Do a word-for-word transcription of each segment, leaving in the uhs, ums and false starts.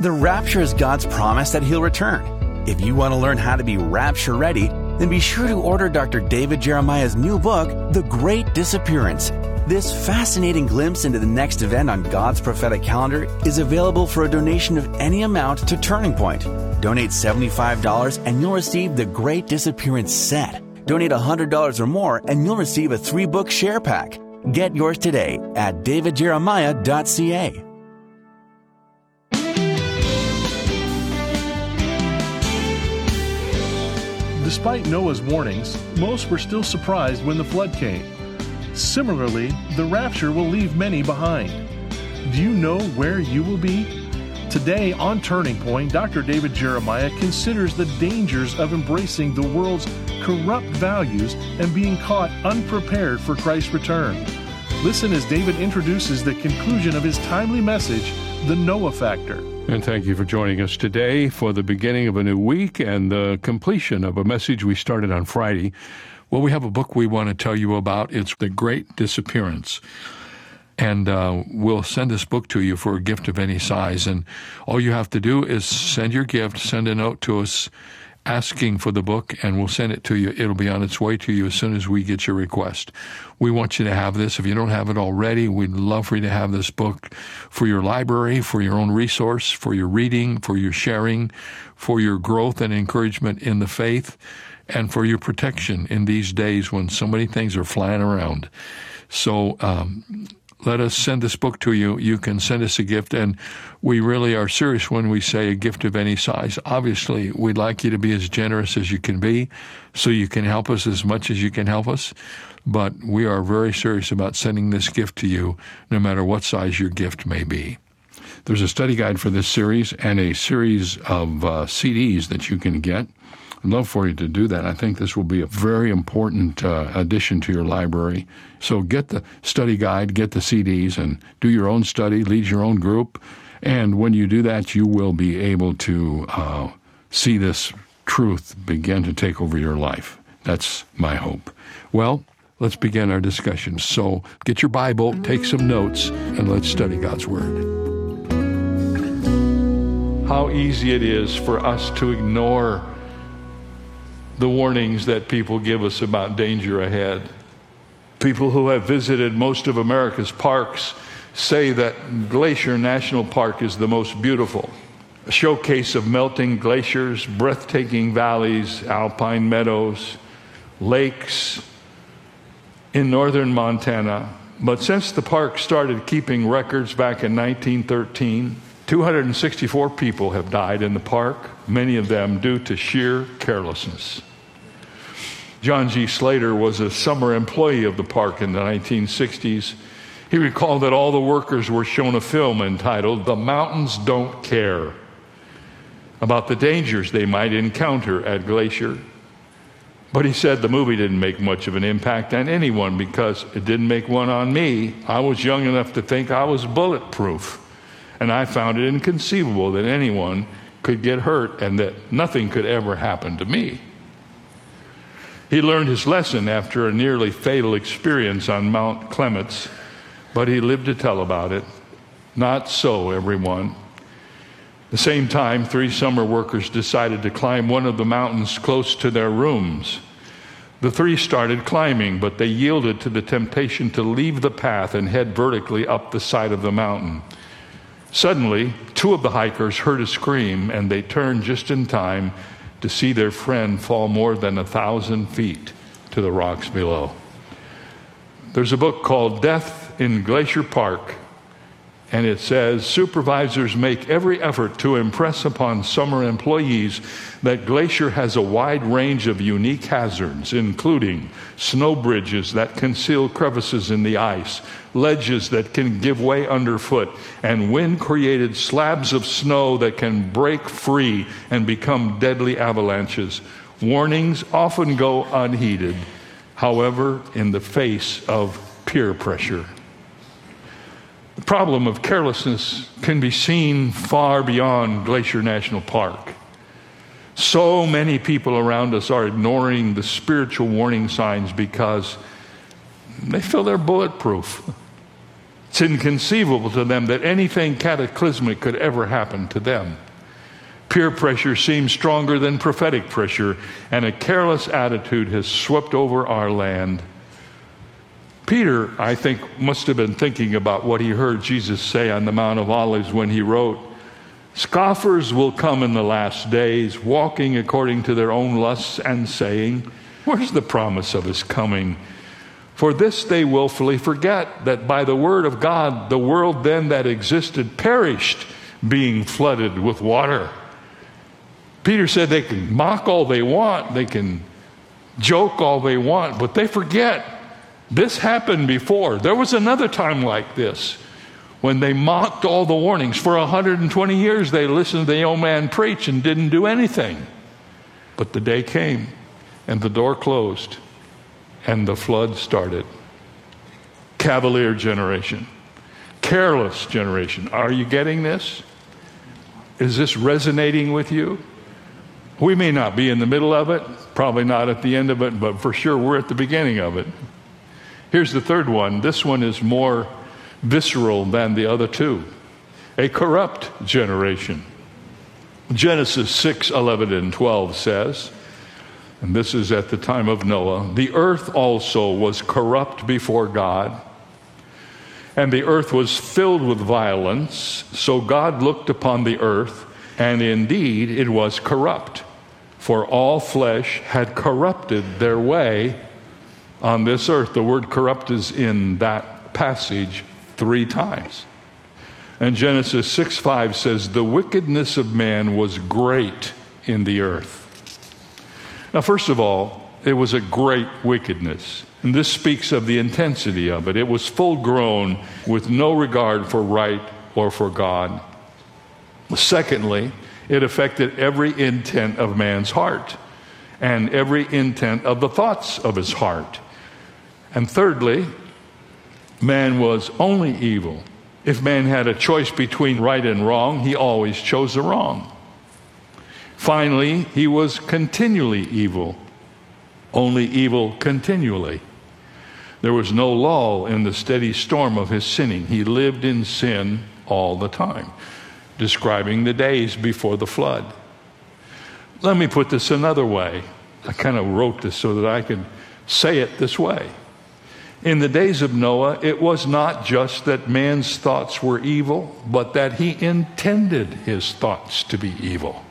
The rapture is God's promise that He'll return. If you want to learn how to be rapture ready, then be sure to order Doctor David Jeremiah's new book, The Great Disappearance. This fascinating glimpse into the next event on God's prophetic calendar is available for a donation of any amount to Turning Point. Donate seventy-five dollars and you'll receive The Great Disappearance set. Donate one hundred dollars or more and you'll receive a three-book share pack. Get yours today at david jeremiah dot c a. Despite Noah's warnings, most were still surprised when the flood came. Similarly, the rapture will leave many behind. Do you know where you will be? Today on Turning Point, Doctor David Jeremiah considers the dangers of embracing the world's corrupt values and being caught unprepared for Christ's return. Listen as David introduces the conclusion of his timely message, The Noah Factor. And thank you for joining us today for the beginning of a new week and the completion of a message we started on Friday. Well, we have a book we want to tell you about. It's The Great Disappearance. And uh, we'll send this book to you for a gift of any size. And all you have to do is send your gift, send a note to us asking for the book, and we'll send it to you. It'll be on its way to you as soon as we get your request. We want you to have this. If you don't have it already, we'd love for you to have this book for your library, for your own resource, for your reading, for your sharing, for your growth and encouragement in the faith, and for your protection in these days when so many things are flying around. So um, let us send this book to you. You can send us a gift, and we really are serious when we say a gift of any size. Obviously, we'd like you to be as generous as you can be, so you can help us as much as you can help us. But we are very serious about sending this gift to you, no matter what size your gift may be. There's a study guide for this series and a series of uh, C Ds that you can get. I'd love for you to do that. I think this will be a very important uh, addition to your library. So get the study guide, get the C Ds, and do your own study, lead your own group. And when you do that, you will be able to uh, see this truth begin to take over your life. That's my hope. Well, let's begin our discussion. So get your Bible, take some notes, and let's study God's Word. How easy it is for us to ignore the warnings that people give us about danger ahead. People who have visited most of America's parks say that Glacier National Park is the most beautiful. A showcase of melting glaciers, breathtaking valleys, alpine meadows, lakes in northern Montana. But since the park started keeping records back in nineteen thirteen, two hundred sixty-four people have died in the park, many of them due to sheer carelessness. John G. Slater was a summer employee of the park in the nineteen sixties. He recalled that all the workers were shown a film entitled "The Mountains Don't Care" about the dangers they might encounter at Glacier. But he said the movie didn't make much of an impact on anyone because it didn't make one on me. I was young enough to think I was bulletproof, and I found it inconceivable that anyone could get hurt and that nothing could ever happen to me. He learned his lesson after a nearly fatal experience on Mount Clements, but he lived to tell about it. Not so, everyone. At the same time, three summer workers decided to climb one of the mountains close to their rooms. The three started climbing, but they yielded to the temptation to leave the path and head vertically up the side of the mountain. Suddenly, two of the hikers heard a scream, and they turned just in time to see their friend fall more than a thousand feet to the rocks below. There's a book called Death in Glacier Park, and it says, supervisors make every effort to impress upon summer employees that Glacier has a wide range of unique hazards, including snow bridges that conceal crevices in the ice, ledges that can give way underfoot, and wind-created slabs of snow that can break free and become deadly avalanches. Warnings often go unheeded, however, in the face of peer pressure. The problem of carelessness can be seen far beyond Glacier National Park. So many people around us are ignoring the spiritual warning signs because they feel they're bulletproof. It's inconceivable to them that anything cataclysmic could ever happen to them. Peer pressure seems stronger than prophetic pressure, and a careless attitude has swept over our land. Peter, I think, must have been thinking about what he heard Jesus say on the Mount of Olives when he wrote, "Scoffers will come in the last days, walking according to their own lusts and saying, 'Where's the promise of his coming?' For this they willfully forget, that by the word of God the world then that existed perished, being flooded with water." Peter said they can mock all they want, they can joke all they want, but they forget this happened before. There was another time like this when they mocked all the warnings. For one hundred twenty years they listened to the old man preach and didn't do anything. But the day came and the door closed and the flood started. Cavalier generation. Careless generation. Are you getting this? Is this resonating with you? We may not be in the middle of it, probably not at the end of it, but for sure we're at the beginning of it. Here's the third one. This one is more visceral than the other two. A corrupt generation. Genesis six, eleven, and twelve says, and this is at the time of Noah, "The earth also was corrupt before God, and the earth was filled with violence. So God looked upon the earth, and indeed it was corrupt, for all flesh had corrupted their way on this earth." The word corrupt is in that passage three times. And Genesis six five says, "The wickedness of man was great in the earth." Now, first of all, it was a great wickedness. And this speaks of the intensity of it. It was full grown with no regard for right or for God. Secondly, it affected every intent of man's heart and every intent of the thoughts of his heart. And thirdly, man was only evil. If man had a choice between right and wrong, he always chose the wrong. Finally, he was continually evil. Only evil continually. There was no lull in the steady storm of his sinning. He lived in sin all the time, describing the days before the flood. Let me put this another way. I kind of wrote this so that I could say it this way. In the days of Noah, it was not just that man's thoughts were evil, but that he intended his thoughts to be evil.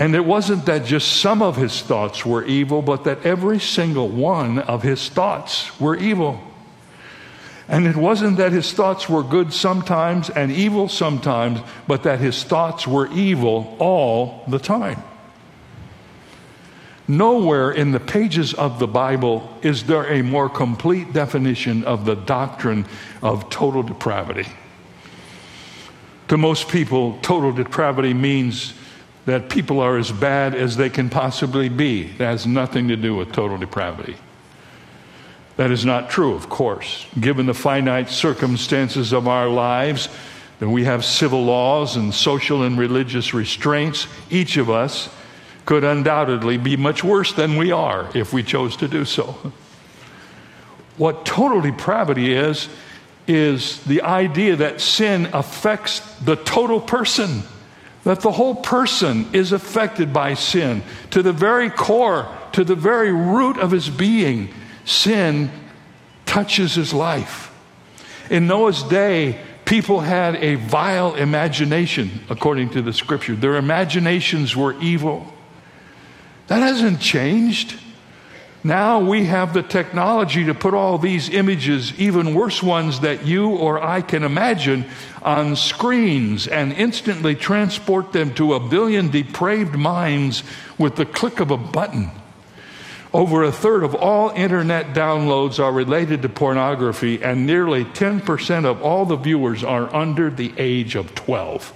And it wasn't that just some of his thoughts were evil, but that every single one of his thoughts were evil. And it wasn't that his thoughts were good sometimes and evil sometimes, but that his thoughts were evil all the time. Nowhere in the pages of the Bible is there a more complete definition of the doctrine of total depravity. To most people, total depravity means that people are as bad as they can possibly be. That has nothing to do with total depravity. That is not true, of course. Given the finite circumstances of our lives, that we have civil laws and social and religious restraints, each of us could undoubtedly be much worse than we are if we chose to do so. What total depravity is, is the idea that sin affects the total person. That the whole person is affected by sin, to the very core, to the very root of his being. Sin touches his life. In Noah's day, people had a vile imagination, according to the scripture. Their imaginations were evil. That hasn't changed. Now we have the technology to put all these images, even worse ones that you or I can imagine, on screens and instantly transport them to a billion depraved minds with the click of a button. Over a third of all internet downloads are related to pornography, and nearly ten percent of all the viewers are under the age of twelve.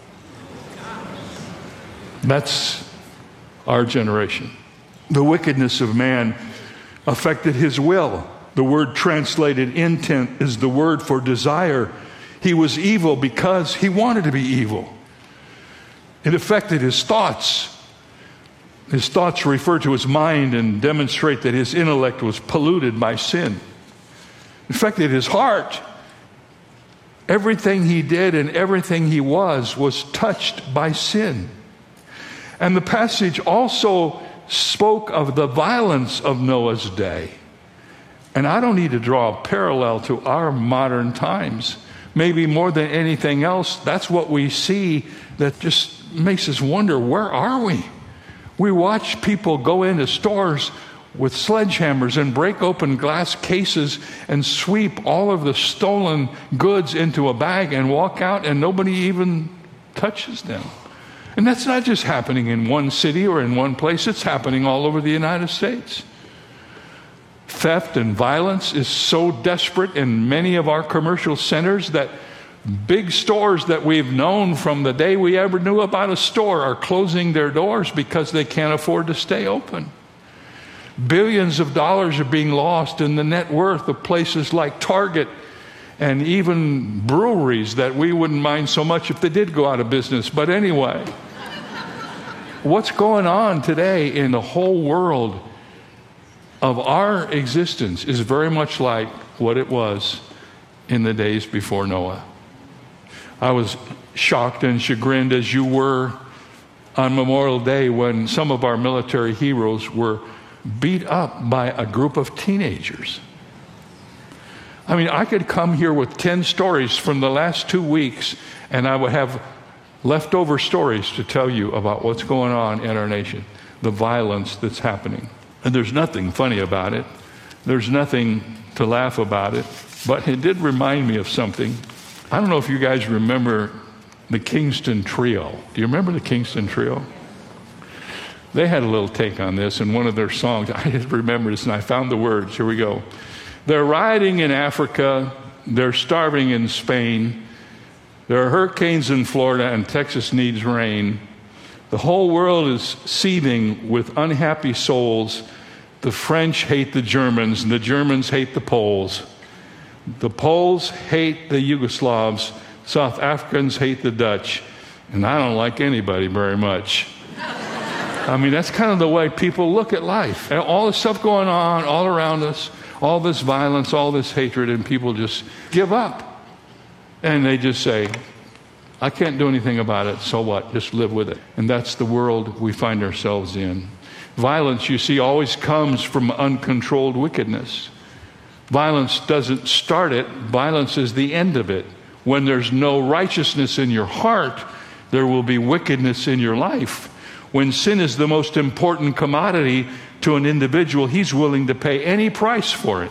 That's our generation. The wickedness of man affected his will. The word translated intent is the word for desire. He was evil because he wanted to be evil. It affected his thoughts. His thoughts refer to his mind and demonstrate that his intellect was polluted by sin. It affected his heart. Everything he did and everything he was was touched by sin. And the passage also spoke of the violence of Noah's day. And I don't need to draw a parallel to our modern times. Maybe more than anything else, that's what we see that just makes us wonder, where are we? We watch people go into stores with sledgehammers and break open glass cases and sweep all of the stolen goods into a bag and walk out, and nobody even touches them. And that's not just happening in one city or in one place. It's happening all over the United States. Theft and violence is so desperate in many of our commercial centers that big stores that we've known from the day we ever knew about a store are closing their doors because they can't afford to stay open. Billions of dollars are being lost in the net worth of places like Target and even breweries that we wouldn't mind so much if they did go out of business. But anyway, what's going on today in the whole world of our existence is very much like what it was in the days before Noah. I was shocked and chagrined, as you were, on Memorial Day when some of our military heroes were beat up by a group of teenagers. I mean, I could come here with ten stories from the last two weeks, and I would have leftover stories to tell you about what's going on in our nation, the violence that's happening. And there's nothing funny about it. There's nothing to laugh about it. But it did remind me of something. I don't know if you guys remember the Kingston Trio. Do you remember the Kingston Trio? They had a little take on this in one of their songs. I just remembered this, and I found the words. Here we go. They're rioting in Africa. They're starving in Spain. There are hurricanes in Florida, and Texas needs rain. The whole world is seething with unhappy souls. The French hate the Germans, and the Germans hate the Poles. The Poles hate the Yugoslavs. South Africans hate the Dutch. And I don't like anybody very much. I mean, that's kind of the way people look at life. And all the stuff going on all around us, all this violence, all this hatred, and people just give up. And they just say, I can't do anything about it, so what? Just live with it. And that's the world we find ourselves in. Violence, you see, always comes from uncontrolled wickedness. Violence doesn't start it. Violence is the end of it. When there's no righteousness in your heart, there will be wickedness in your life. When sin is the most important commodity to an individual, he's willing to pay any price for it.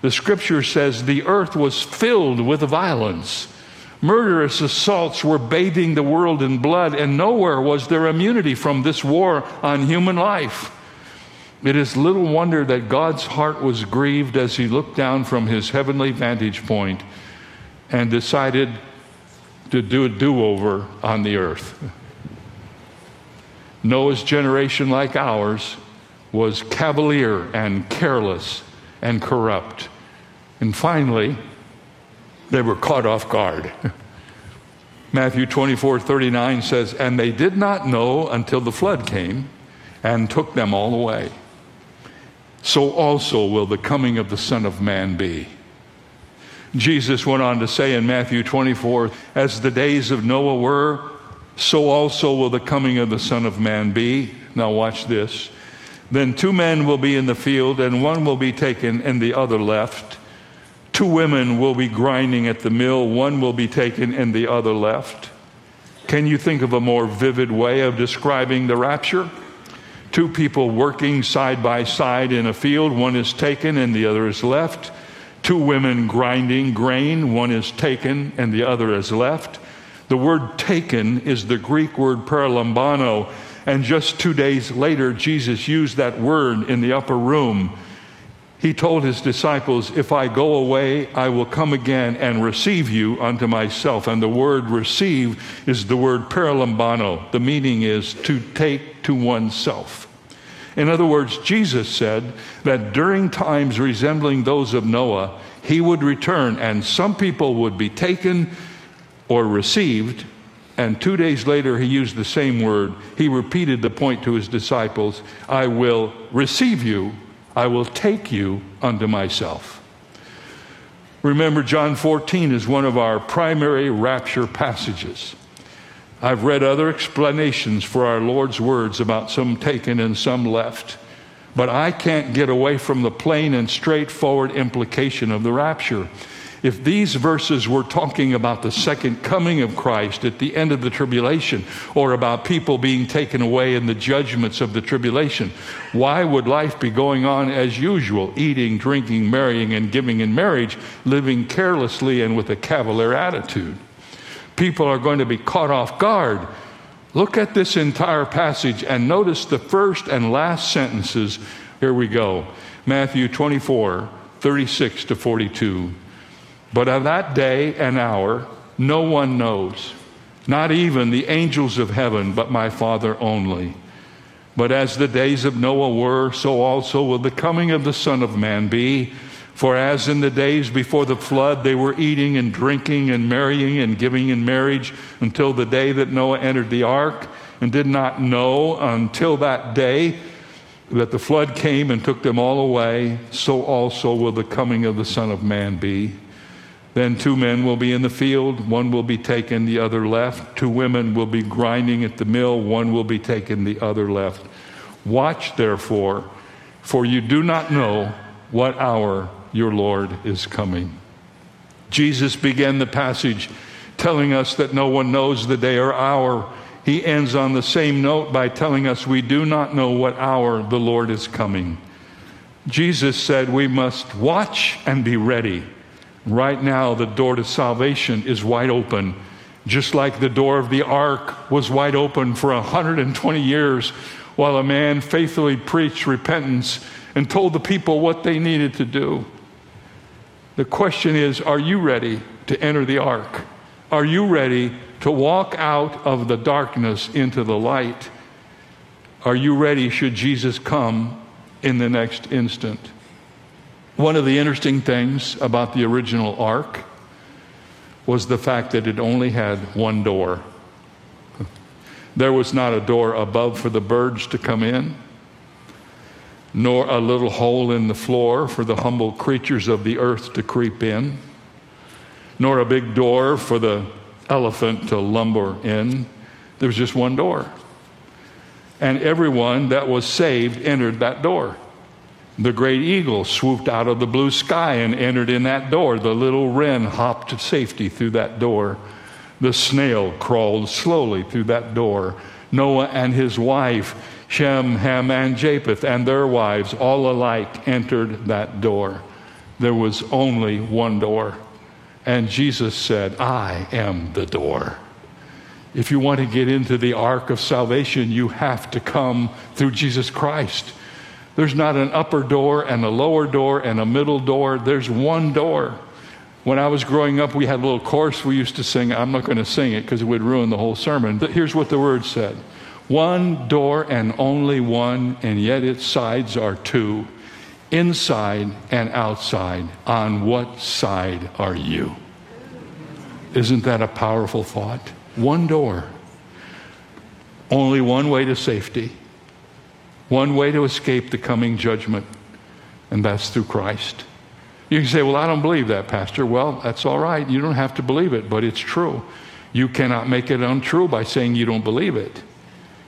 The scripture says the earth was filled with violence. Murderous assaults were bathing the world in blood, and nowhere was there immunity from this war on human life. It is little wonder that God's heart was grieved as he looked down from his heavenly vantage point and decided to do a do-over on the earth. Noah's generation, like ours, was cavalier and careless and corrupt. And finally, they were caught off guard. Matthew twenty-four thirty-nine says, and they did not know until the flood came and took them all away. So also will the coming of the Son of Man be. Jesus went on to say in Matthew twenty-four, as the days of Noah were, so also will the coming of the Son of Man be. Now watch this. Then two men will be in the field, and one will be taken and the other left. Two women will be grinding at the mill. One will be taken and the other left. Can you think of a more vivid way of describing the rapture? Two people working side by side in a field. One is taken and the other is left. Two women grinding grain. One is taken and the other is left. The word taken is the Greek word paralambano. And just two days later, Jesus used that word in the upper room. He told his disciples, if I go away, I will come again and receive you unto myself. And the word receive is the word paralambano. The meaning is to take to oneself. In other words, Jesus said that during times resembling those of Noah, he would return, and some people would be taken or received. And two days later, he used the same word. He repeated the point to his disciples, I will receive you. I will take you unto myself. Remember, John fourteen is one of our primary rapture passages. I've read other explanations for our Lord's words about some taken and some left, but I can't get away from the plain and straightforward implication of the rapture. If these verses were talking about the second coming of Christ at the end of the tribulation, or about people being taken away in the judgments of the tribulation, why would life be going on as usual, eating, drinking, marrying, and giving in marriage, living carelessly and with a cavalier attitude? People are going to be caught off guard. Look at this entire passage and notice the first and last sentences. Here we go. Matthew twenty-four, thirty-six to forty-two. But of that day and hour, no one knows, not even the angels of heaven, but my Father only. But as the days of Noah were, so also will the coming of the Son of Man be. For as in the days before the flood, they were eating and drinking and marrying and giving in marriage until the day that Noah entered the ark, and did not know until that day that the flood came and took them all away, so also will the coming of the Son of Man be. Then two men will be in the field, one will be taken, the other left. Two women will be grinding at the mill, one will be taken, the other left. Watch therefore, for you do not know what hour your Lord is coming. Jesus began the passage telling us that no one knows the day or hour. He ends on the same note by telling us we do not know what hour the Lord is coming. Jesus said we must watch and be ready. Right now, the door to salvation is wide open, just like the door of the ark was wide open for one hundred twenty years while a man faithfully preached repentance and told the people what they needed to do. The question is, are you ready to enter the ark? Are you ready to walk out of the darkness into the light? Are you ready should Jesus come in the next instant? One of the interesting things about the original ark was the fact that it only had one door. There was not a door above for the birds to come in, nor a little hole in the floor for the humble creatures of the earth to creep in, nor a big door for the elephant to lumber in. There was just one door. And everyone that was saved entered that door. The great eagle swooped out of the blue sky and entered in that door. The little wren hopped to safety through that door. The snail crawled slowly through that door. Noah and his wife, Shem, Ham, and Japheth, and their wives, all alike, entered that door. There was only one door. And Jesus said, I am the door. If you want to get into the ark of salvation, you have to come through Jesus Christ. There's not an upper door and a lower door and a middle door. There's one door. When I was growing up, we had a little chorus we used to sing. I'm not going to sing it because it would ruin the whole sermon. But here's what the word said. One door and only one, and yet its sides are two. Inside and outside. On what side are you? Isn't that a powerful thought? One door. Only one way to safety. One way to escape the coming judgment, and that's through Christ. You can say, well, I don't believe that, Pastor. Well, that's all right. You don't have to believe it, but it's true. You cannot make it untrue by saying you don't believe it.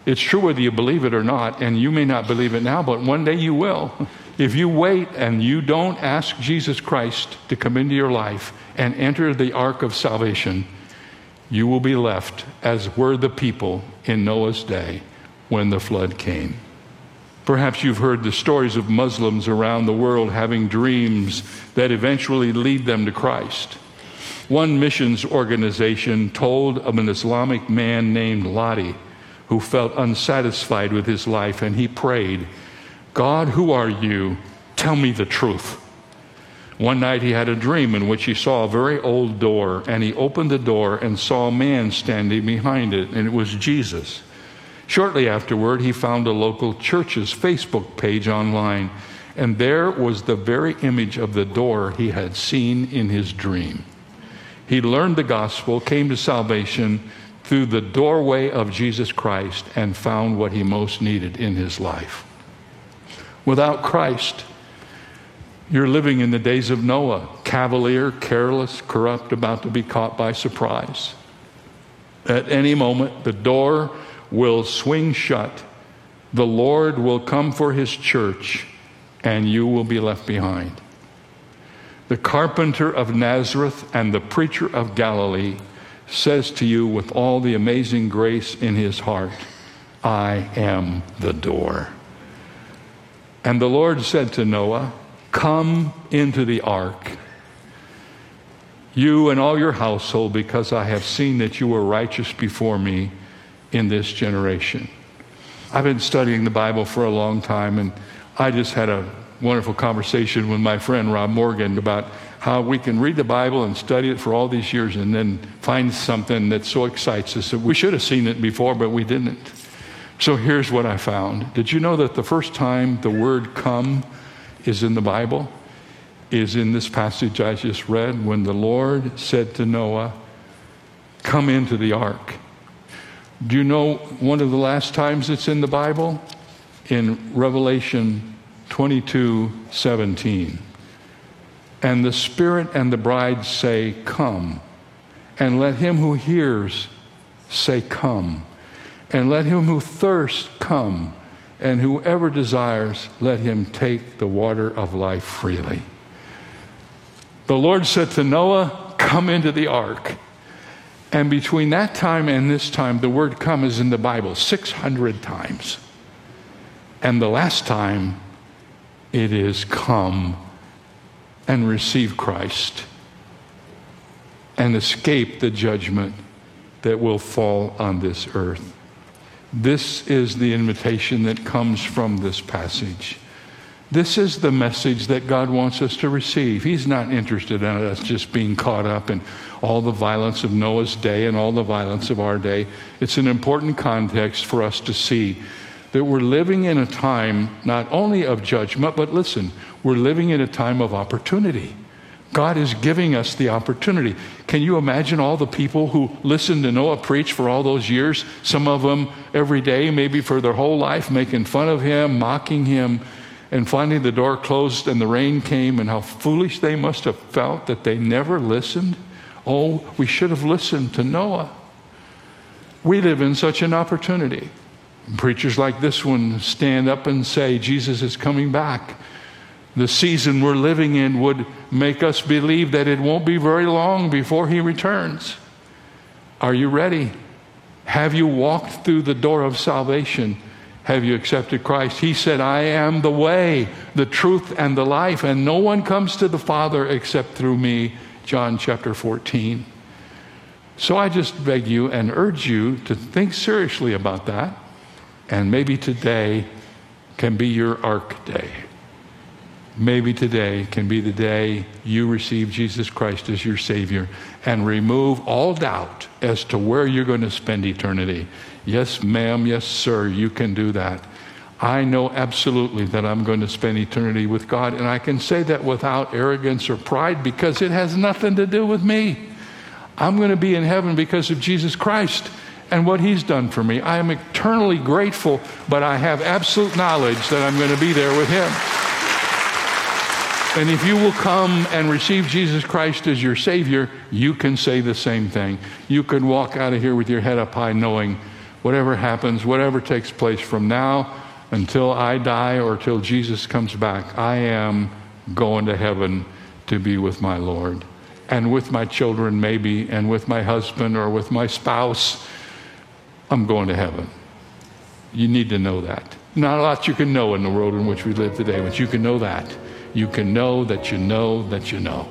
It's true whether you believe it or not, and you may not believe it now, but one day you will. If you wait and you don't ask Jesus Christ to come into your life and enter the ark of salvation, you will be left as were the people in Noah's day when the flood came. Perhaps you've heard the stories of Muslims around the world having dreams that eventually lead them to Christ. One missions organization told of an Islamic man named Ladi who felt unsatisfied with his life, and he prayed, God, who are you? Tell me the truth. One night he had a dream in which he saw a very old door, and he opened the door and saw a man standing behind it, and it was Jesus. Shortly afterward, he found a local church's Facebook page online, and there was the very image of the door he had seen in his dream. He learned the gospel, came to salvation through the doorway of Jesus Christ, and found what he most needed in his life. Without Christ, You're living in the days of Noah, cavalier, careless, corrupt, about to be caught by surprise. At any moment, the door will swing shut. The Lord will come for his church, and you will be left behind. The carpenter of Nazareth and the preacher of Galilee says to you with all the amazing grace in his heart, I am the door. And the Lord said to Noah, come into the ark, you and all your household, because I have seen that you were righteous before me in this generation. I've been studying the Bible for a long time, and I just had a wonderful conversation with my friend Rob Morgan about how we can read the Bible and study it for all these years and then find something that so excites us that we should have seen it before, but we didn't. So here's what I found. Did you know that the first time the word come is in the Bible is in this passage I just read, when the Lord said to Noah, come into the ark? Do you know one of the last times it's in the Bible? In Revelation twenty-two seventeen. And the Spirit and the bride say, come. And let him who hears say, come. And let him who thirsts come. And whoever desires, let him take the water of life freely. The Lord said to Noah, come into the ark. And between that time and this time, the word come is in the Bible six hundred times. And the last time, it is come and receive Christ and escape the judgment that will fall on this earth. This is the invitation that comes from this passage. This is the message that God wants us to receive. He's not interested in us just being caught up in all the violence of Noah's day and all the violence of our day. It's an important context for us to see that we're living in a time not only of judgment, but listen, we're living in a time of opportunity. God is giving us the opportunity. Can you imagine all the people who listened to Noah preach for all those years, some of them every day, maybe for their whole life, making fun of him, mocking him, and finally the door closed and the rain came, and how foolish they must have felt that they never listened? Oh, we should have listened to Noah. We live in such an opportunity. Preachers like this one stand up and say, Jesus is coming back. The season we're living in would make us believe that it won't be very long before he returns. Are you ready? Have you walked through the door of salvation? Have you accepted Christ? He said, I am the way, the truth, and the life, and no one comes to the Father except through me. John chapter fourteen. So I just beg you and urge you to think seriously about that, and maybe today can be your ark day. Maybe today can be the day you receive Jesus Christ as your Savior and remove all doubt as to where you're going to spend eternity. Yes, ma'am, yes, sir, you can do that. I know absolutely that I'm going to spend eternity with God, and I can say that without arrogance or pride because it has nothing to do with me. I'm going to be in heaven because of Jesus Christ and what he's done for me. I am eternally grateful, but I have absolute knowledge that I'm going to be there with him. And if you will come and receive Jesus Christ as your Savior, you can say the same thing. You can walk out of here with your head up high knowing whatever happens, whatever takes place from now until I die or till Jesus comes back, I am going to heaven to be with my Lord and with my children maybe and with my husband or with my spouse. I'm going to heaven. You need to know that. Not a lot you can know in the world in which we live today, but you can know that. You can know that you know that you know.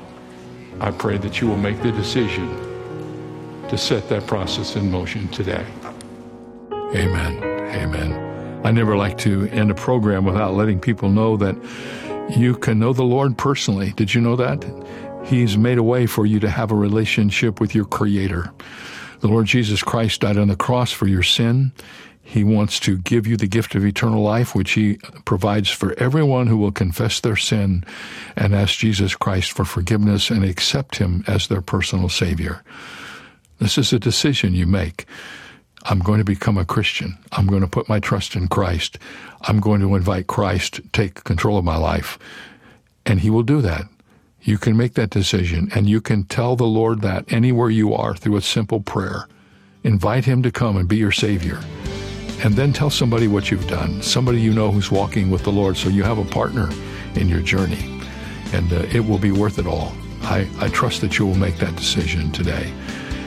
I pray that you will make the decision to set that process in motion today. Amen. Amen. I never like to end a program without letting people know that you can know the Lord personally. Did you know that? He's made a way for you to have a relationship with your Creator. The Lord Jesus Christ died on the cross for your sin. He wants to give you the gift of eternal life, which he provides for everyone who will confess their sin and ask Jesus Christ for forgiveness and accept him as their personal Savior. This is a decision you make. I'm going to become a Christian. I'm going to put my trust in Christ. I'm going to invite Christ to take control of my life. and he will do that. You can make that decision, and you can tell the Lord that anywhere you are through a simple prayer. Invite him to come and be your Savior. And then tell somebody what you've done, somebody you know who's walking with the Lord, so you have a partner in your journey. And uh, it will be worth it all. I, I trust that you will make that decision today.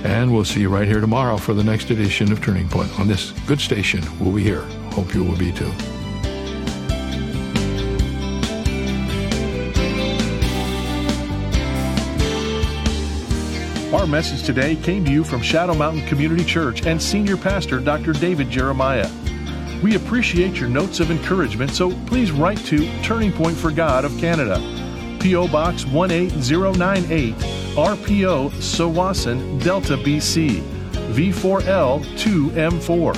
And we'll see you right here tomorrow for the next edition of Turning Point. On this good station, we'll be here. Hope you will be too. Our message today came to you from Shadow Mountain Community Church and Senior Pastor Doctor David Jeremiah. We appreciate your notes of encouragement, so please write to Turning Point for God of Canada, P O Box one eight zero nine eight, R P O, Sawasan, Delta, B C, V four L two M four.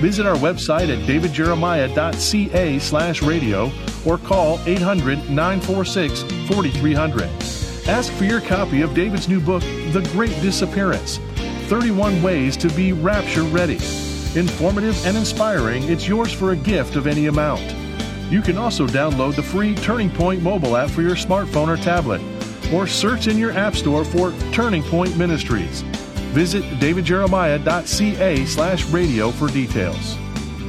Visit our website at davidjeremiah.ca slash radio or call eight hundred nine four six four three hundred. Ask for your copy of David's new book, The Great Disappearance, thirty-one Ways to Be Rapture Ready. Informative and inspiring, it's yours for a gift of any amount. You can also download the free Turning Point mobile app for your smartphone or tablet, or search in your app store for Turning Point Ministries. Visit davidjeremiah.ca slash radio for details.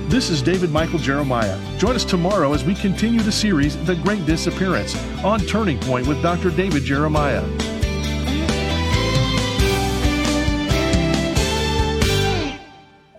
This is David Michael Jeremiah. Join us tomorrow as we continue the series The Great Disappearance on Turning Point with Doctor David Jeremiah.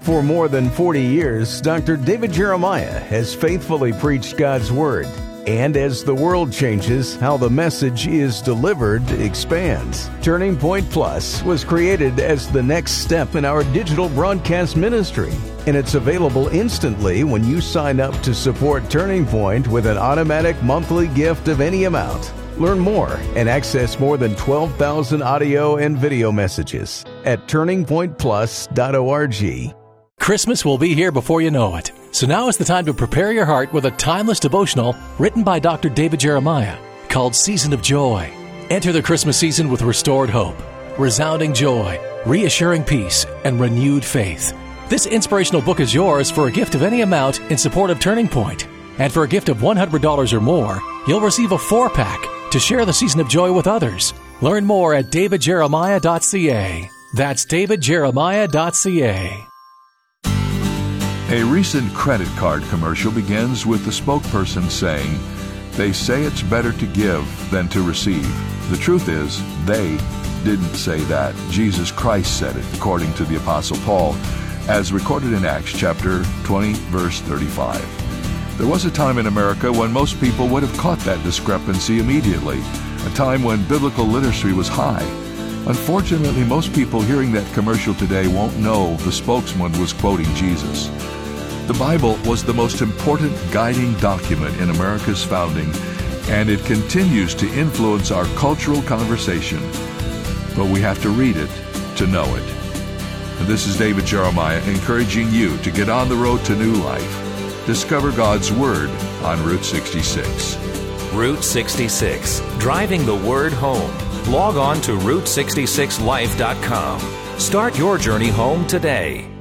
For more than forty years, Doctor David Jeremiah has faithfully preached God's Word. And as the world changes, how the message is delivered expands. Turning Point Plus was created as the next step in our digital broadcast ministry, and it's available instantly when you sign up to support Turning Point with an automatic monthly gift of any amount. Learn more and access more than twelve thousand audio and video messages at turning point plus dot org. Christmas will be here before you know it. So now is the time to prepare your heart with a timeless devotional written by Doctor David Jeremiah called Season of Joy. Enter the Christmas season with restored hope, resounding joy, reassuring peace, and renewed faith. This inspirational book is yours for a gift of any amount in support of Turning Point. And for a gift of one hundred dollars or more, you'll receive a four-pack to share the Season of Joy with others. Learn more at david jeremiah dot c a. That's david jeremiah dot c a. A recent credit card commercial begins with the spokesperson saying, "They say it's better to give than to receive." The truth is, they didn't say that. Jesus Christ said it, according to the Apostle Paul, as recorded in Acts chapter twenty, verse thirty-five. There was a time in America when most people would have caught that discrepancy immediately, a time when biblical literacy was high. Unfortunately, most people hearing that commercial today won't know the spokesman was quoting Jesus. The Bible was the most important guiding document in America's founding, and it continues to influence our cultural conversation. But we have to read it to know it. And this is David Jeremiah encouraging you to get on the road to new life. Discover God's Word on Route sixty-six. Route sixty-six, driving the Word home. Log on to route sixty-six life dot com. Start your journey home today.